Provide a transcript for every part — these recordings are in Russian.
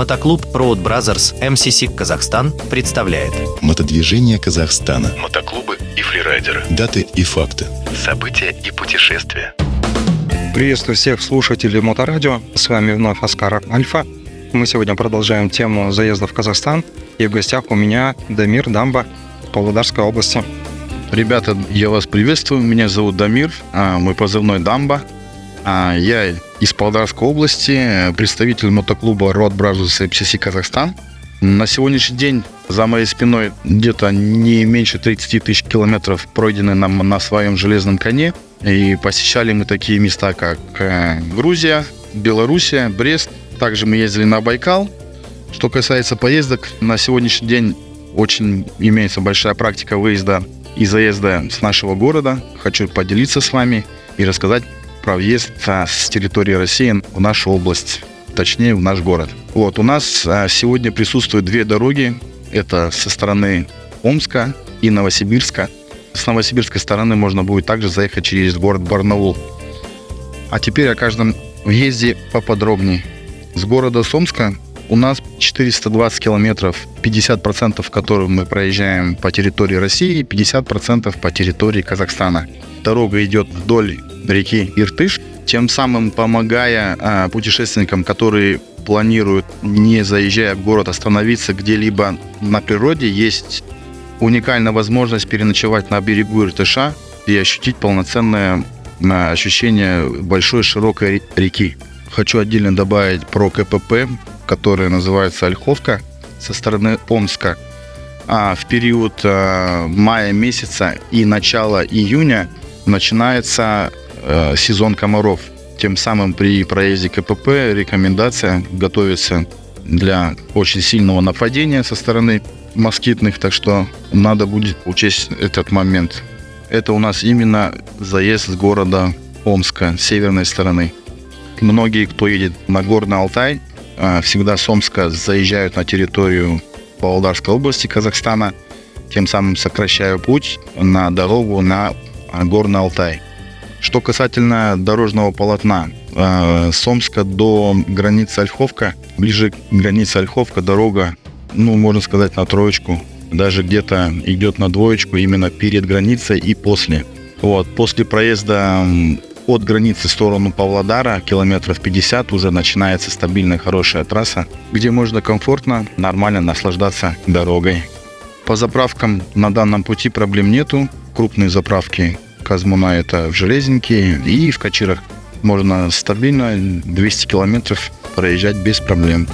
Мотоклуб Road Brothers MCC Казахстан представляет мотодвижение Казахстана, мотоклубы и фрирайдеры, даты и факты, события и путешествия. Приветствую всех слушателей Моторадио. С вами вновь Аскар Альфа. Мы сегодня продолжаем тему заезда в Казахстан. И в гостях у меня Дамир Дамба, Павлодарской области. Ребята, я вас приветствую. Меня зовут Дамир, мой позывной Дамба. Я из Павлодарской области, представитель мотоклуба Road Brothers MCC Казахстан. На сегодняшний день за моей спиной где-то не меньше 30 тысяч километров пройдены нам на своем железном коне. И посещали мы такие места, как Грузия, Белоруссия, Брест. Также мы ездили на Байкал. Что касается поездок, на сегодняшний день очень имеется большая практика выезда и заезда с нашего города. Хочу поделиться с вами и рассказать про въезд с территории России в нашу область, точнее в наш город. Вот, у нас сегодня присутствуют две дороги. Это со стороны Омска и Новосибирска. С новосибирской стороны можно будет также заехать через город Барнаул. А теперь о каждом въезде поподробнее. С города Омска у нас 420 километров, 50% которые мы проезжаем по территории России, 50% по территории Казахстана. Дорога идет вдоль реки Иртыш, тем самым помогая путешественникам, которые планируют, не заезжая в город, остановиться где-либо на природе. Есть уникальная возможность переночевать на берегу Иртыша и ощутить полноценное ощущение большой широкой реки. Хочу отдельно добавить про КПП, которое называется Ольховка, со стороны Омска. В период мая месяца и начала июня начинается сезон комаров. Тем самым при проезде КПП рекомендация готовится для очень сильного нападения со стороны москитных, так что надо будет учесть этот момент. Это у нас именно заезд с города Омска, с северной стороны. Многие, кто едет на Горный Алтай, всегда с Омска заезжают на территорию Павлодарской области Казахстана, тем самым сокращая путь на дорогу на Горный Алтай. Что касательно дорожного полотна, с Омска до границы Ольховка, ближе к границе Ольховка дорога, можно сказать, на троечку, даже где-то идет на двоечку именно перед границей и после. Вот, после проезда от границы в сторону Павлодара, километров 50, уже начинается стабильная хорошая трасса, где можно комфортно, нормально наслаждаться дорогой. По заправкам на данном пути проблем нету. Крупные заправки Казмуна это в Железненькие и в Качирах. Можно стабильно 200 километров проезжать без проблем.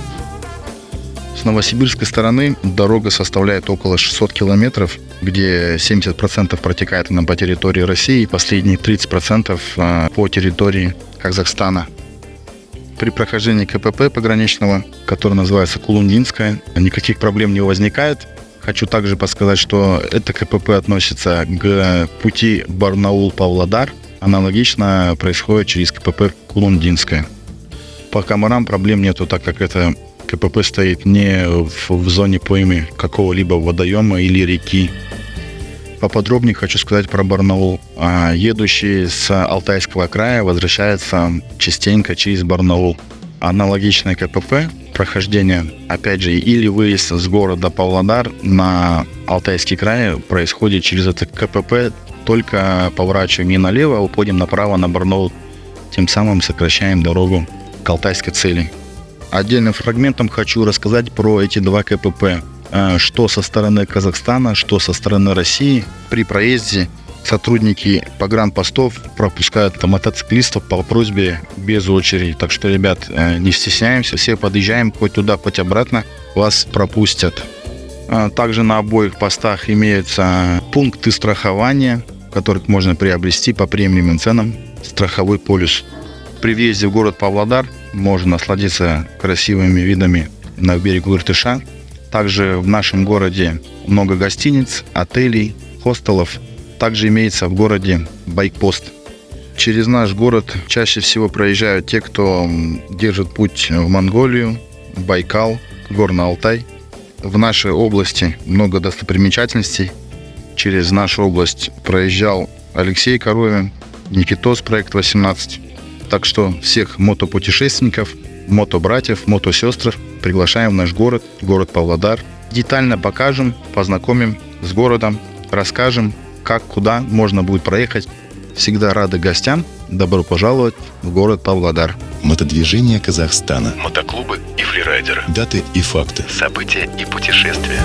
С новосибирской стороны дорога составляет около 600 километров, где 70% протекает она по территории России и последние 30% по территории Казахстана. При прохождении КПП пограничного, который называется Кулундинская, никаких проблем не возникает. Хочу также подсказать, что это КПП относится к пути Барнаул-Павлодар. Аналогично происходит через КПП Кулундинская. По комарам проблем нету, так как это КПП стоит не в зоне поймы какого-либо водоема или реки. Поподробнее хочу сказать про Барнаул. Едущие с Алтайского края возвращаются частенько через Барнаул. Аналогичное КПП, прохождение, опять же, или выезд с города Павлодар на Алтайский край происходит через это КПП, только поворачиваем не налево, а уходим направо на Барнаул. Тем самым сокращаем дорогу к алтайской цели. Отдельным фрагментом хочу рассказать про эти два КПП, что со стороны Казахстана, что со стороны России. При проезде сотрудники погранпостов пропускают мотоциклистов по просьбе без очереди. Так что, ребят, не стесняемся, все подъезжаем хоть туда, хоть обратно, вас пропустят. Также на обоих постах имеются пункты страхования, которые можно приобрести по премиальным ценам, страховой полис. При въезде в город Павлодар можно насладиться красивыми видами на берегу Иртыша. Также в нашем городе много гостиниц, отелей, хостелов. Также имеется в городе Байкпост. Через наш город чаще всего проезжают те, кто держит путь в Монголию, Байкал, Горный Алтай. В нашей области много достопримечательностей. Через нашу область проезжал Алексей Коровин, Никитос, проект 18. Так что всех мотопутешественников, мотобратьев, мотосестр приглашаем в наш город, город Павлодар. Детально покажем, познакомим с городом, расскажем, как, куда можно будет проехать. Всегда рады гостям. Добро пожаловать в город Павлодар. Мотодвижение Казахстана. Мотоклубы и фрирайдеры. Даты и факты. События и путешествия.